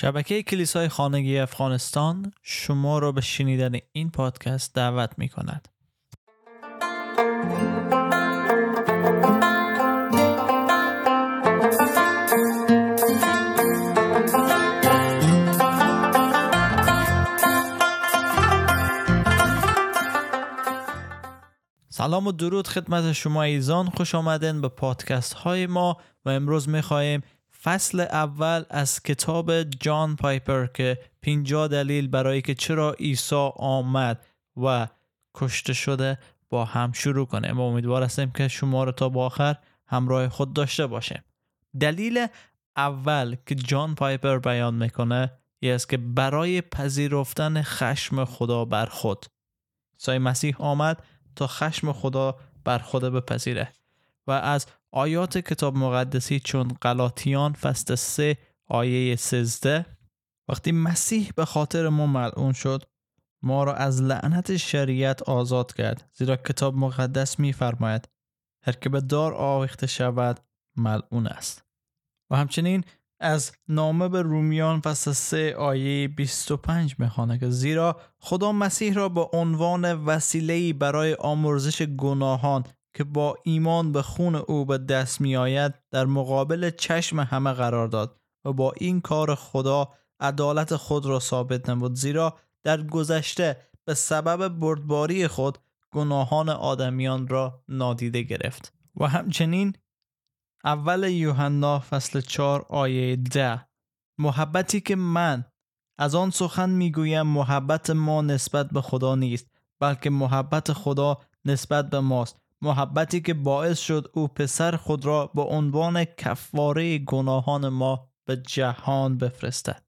شبکه کلیسای خانگی افغانستان شما را به شنیدن این پادکست دعوت می کند. سلام و درود خدمت شما عزیزان، خوش آمدین به پادکست های ما و امروز می خواهیم فصل اول از کتاب جان پایپر که 50 دلیل برای که چرا عیسی آمد و کشته شده با هم شروع کنیم و امیدوار هستیم که شما رو تا به آخر همراه خود داشته باشیم. دلیل اول که جان پایپر بیان میکنه یه است که برای پذیرفتن خشم خدا بر خود. عیسی مسیح آمد تا خشم خدا بر خود بپذیره و از آیات کتاب مقدسی چون غلاطیان فصل 3 آیه 13 وقتی مسیح به خاطر ما ملعون شد ما را از لعنت شریعت آزاد کرد، زیرا کتاب مقدس می‌فرماید هر که به دار آویخته شود ملعون است. و همچنین از نامه به رومیان فصل 3 آیه 25 می‌خواند که زیرا خدا مسیح را به عنوان وسیله‌ای برای آمرزش گناهان که با ایمان به خون او به دست می آید در مقابل چشم همه قرار داد و با این کار خدا عدالت خود را ثابت نمود، زیرا در گذشته به سبب بردباری خود گناهان آدمیان را نادیده گرفت. و همچنین اول یوحنا فصل 4 آیه 10 محبتی که من از آن سخن می گویم محبت ما نسبت به خدا نیست، بلکه محبت خدا نسبت به ماست، محبتی که باعث شد او پسر خود را به عنوان کفاره گناهان ما به جهان بفرستد.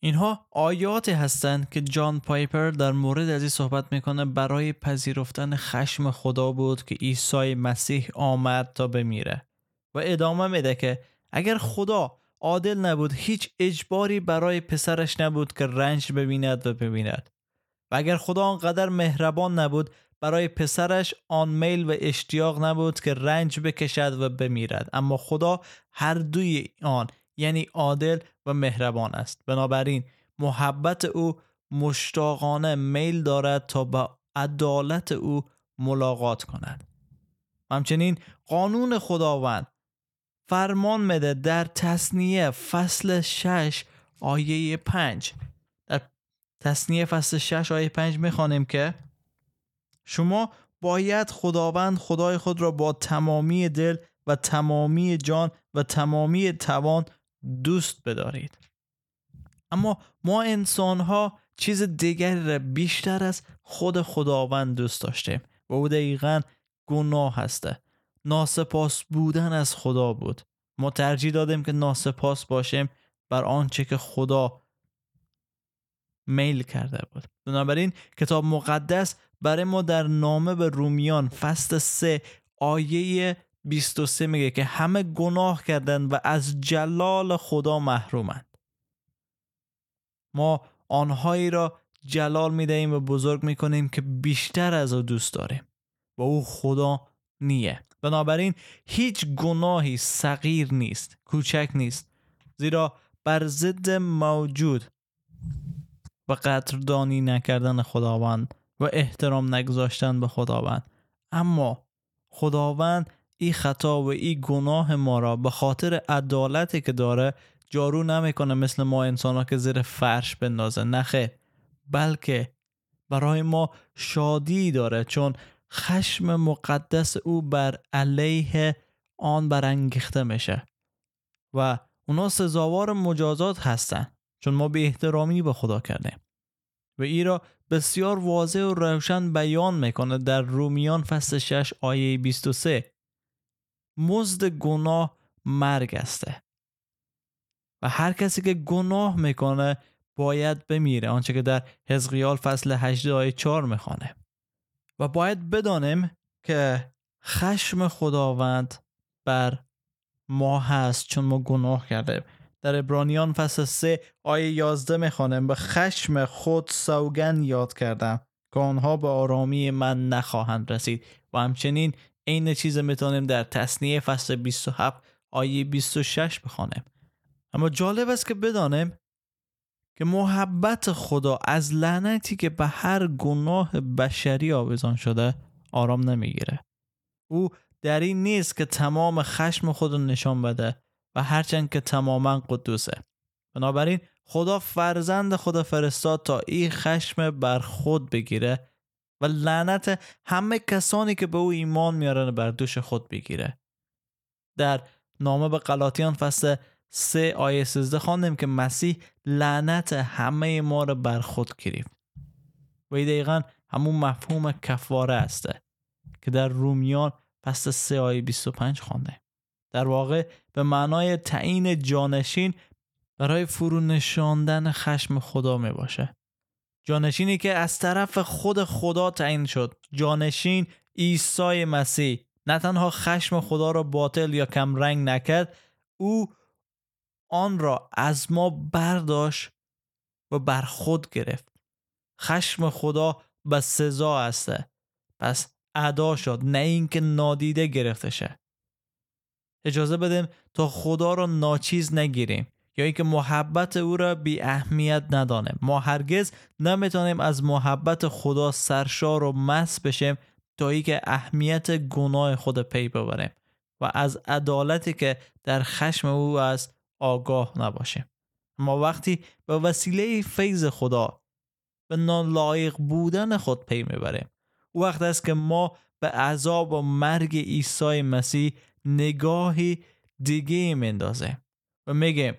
اینها آیاتی هستند که جان پایپر در مورد از این صحبت میکنه برای پذیرفتن خشم خدا بود که عیسی مسیح آمد تا بمیره و ادامه میده که اگر خدا عادل نبود هیچ اجباری برای پسرش نبود که رنج ببیند و ببیند، و اگر خدا آنقدر مهربان نبود برای پسرش آن میل و اشتیاق نبود که رنج بکشد و بمیرد، اما خدا هر دوی آن یعنی عادل و مهربان است. بنابراین محبت او مشتاقانه میل دارد تا با عدالت او ملاقات کند. همچنین قانون خداوند فرمان میده در تثنیه فصل 6 آیه 5 در تثنیه فصل 6 آیه 5 میخوانیم که شما باید خداوند خدای خود را با تمامی دل و تمامی جان و تمامی توان دوست بدارید. اما ما انسان ها چیز دیگری را بیشتر از خود خداوند دوست داشتیم و او دقیقاً گناه هسته. ناسپاس بودن از خدا بود. ما ترجیح دادیم که ناسپاس باشیم بر آنچه که خدا میل کرده بود. بنابراین کتاب مقدس برای ما در نامه به رومیان فصل 3 آیه 23 میگه که همه گناه کردند و از جلال خدا محرومند. ما آنهایی را جلال میدهیم و بزرگ میکنیم که بیشتر از او دوست داریم و او خدا نیه. بنابراین هیچ گناهی صغیر نیست، کوچک نیست، زیرا بر ضد موجود و قدردانی نکردن خداوند و احترام نگذاشتن به خداوند. اما خداوند این خطا و این گناه ما را به خاطر عدالتی که داره جارو نمیکنه مثل ما انسان ها که زیر فرش بندازه، نخه، بلکه برای ما شادی داره چون خشم مقدس او بر علیه آن برانگیخته میشه و اونا سزاوار مجازات هستن چون ما به احترامی به خدا کردیم. و این را بسیار واضح و روشن بیان میکنه در رومیان فصل 6 آیه 23 مزد گناه مرگ است و هر کسی که گناه میکنه باید بمیره، آنچه که در حزقیال فصل 8 آیه 4 میخونه. و باید بدانیم که خشم خداوند بر ما هست چون ما گناه کردیم. در عبرانیان فصل 3 آیه 11 میخوانم به خشم خود سوگند یاد کردم که آنها به آرامی من نخواهند رسید. و همچنین این چیز میتونیم در تثنیه فصل 27 آیه 26 بخوانیم. اما جالب است که بدانیم که محبت خدا از لعنتی که به هر گناه بشری آویزان شده آرام نمیگیره. او در این نیست که تمام خشم خود را نشان بده و هرچند که تماما قدوسه. بنابراین خدا فرزند خدا فرستاد تا این خشم بر خود بگیره و لعنت همه کسانی که به او ایمان میارن بر دوش خود بگیره. در نامه به غلاطیان فصل 3 آیه 13 خواندیم که مسیح لعنت همه ما را بر خود گرفت. و این دقیقاً همون مفهوم کفاره است که در رومیان فصل 3 آیه 25 خوانده. در واقع به معنای تعیین جانشین برای فرو نشاندن خشم خدا می باشه. جانشینی که از طرف خود خدا تعیین شد. جانشین عیسی مسیح نه تنها خشم خدا را باطل یا کم رنگ نکرد، او آن را از ما برداشت و بر خود گرفت. خشم خدا به سزا است، پس ادا شد، نه اینکه نادیده گرفته شه. اجازه بدیم تا خدا را ناچیز نگیریم یا اینکه محبت او را بی اهمیت ندانیم. ما هرگز نمیتونیم از محبت خدا سرشار و مست بشیم تا اینکه اهمیت گناه خود پی ببریم و از عدالتی که در خشم او است آگاه نباشیم. ما وقتی به وسیله فیض خدا به نالایق بودن خود پی میبریم، او وقت است که ما به عذاب و مرگ عیسی مسیح نگاهی دیگه میندازیم و میگیم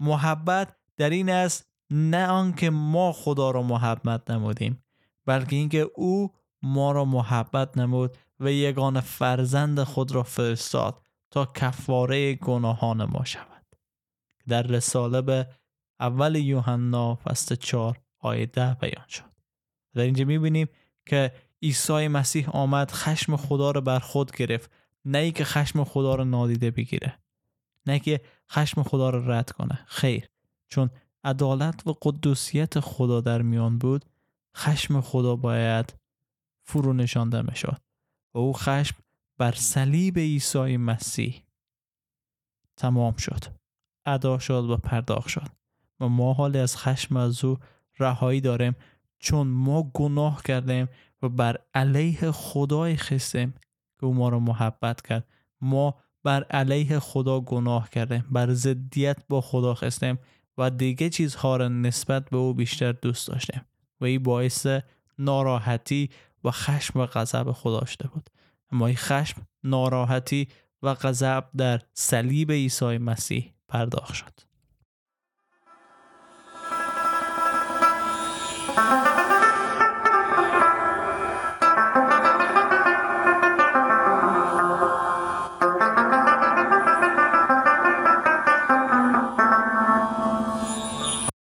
محبت در این است نه آنکه ما خدا را محبت نمودیم، بلکه اینکه او ما را محبت نمود و یگانه فرزند خود را فرستاد تا کفاره گناهان ما شود. در رساله به اول یوحنا فصل 4 آیه 10 بیان شد. در اینجا میبینیم که عیسی مسیح آمد خشم خدا را بر خود گرفت، نه ای که خشم خدا را نادیده بگیره، نه که خشم خدا را رد کنه. خیر، چون عدالت و قدوسیت خدا در میان بود، خشم خدا باید فرو نشانده میشد و او خشم بر صلیب عیسی مسیح تمام شد، ادا شد و پرداخت شد و ما حالی از خشم از او رهایی داریم، چون ما گناه کردیم و بر علیه خدای خستیم که او ما را محبت کرد. ما بر علیه خدا گناه کردیم، بر ضدیت با خدا خستیم و دیگه چیزها را نسبت به او بیشتر دوست داشتیم و این باعث ناراحتی و خشم و غضب خدا شده بود. اما این خشم، ناراحتی و غضب در صلیب عیسی مسیح پرداخت شد.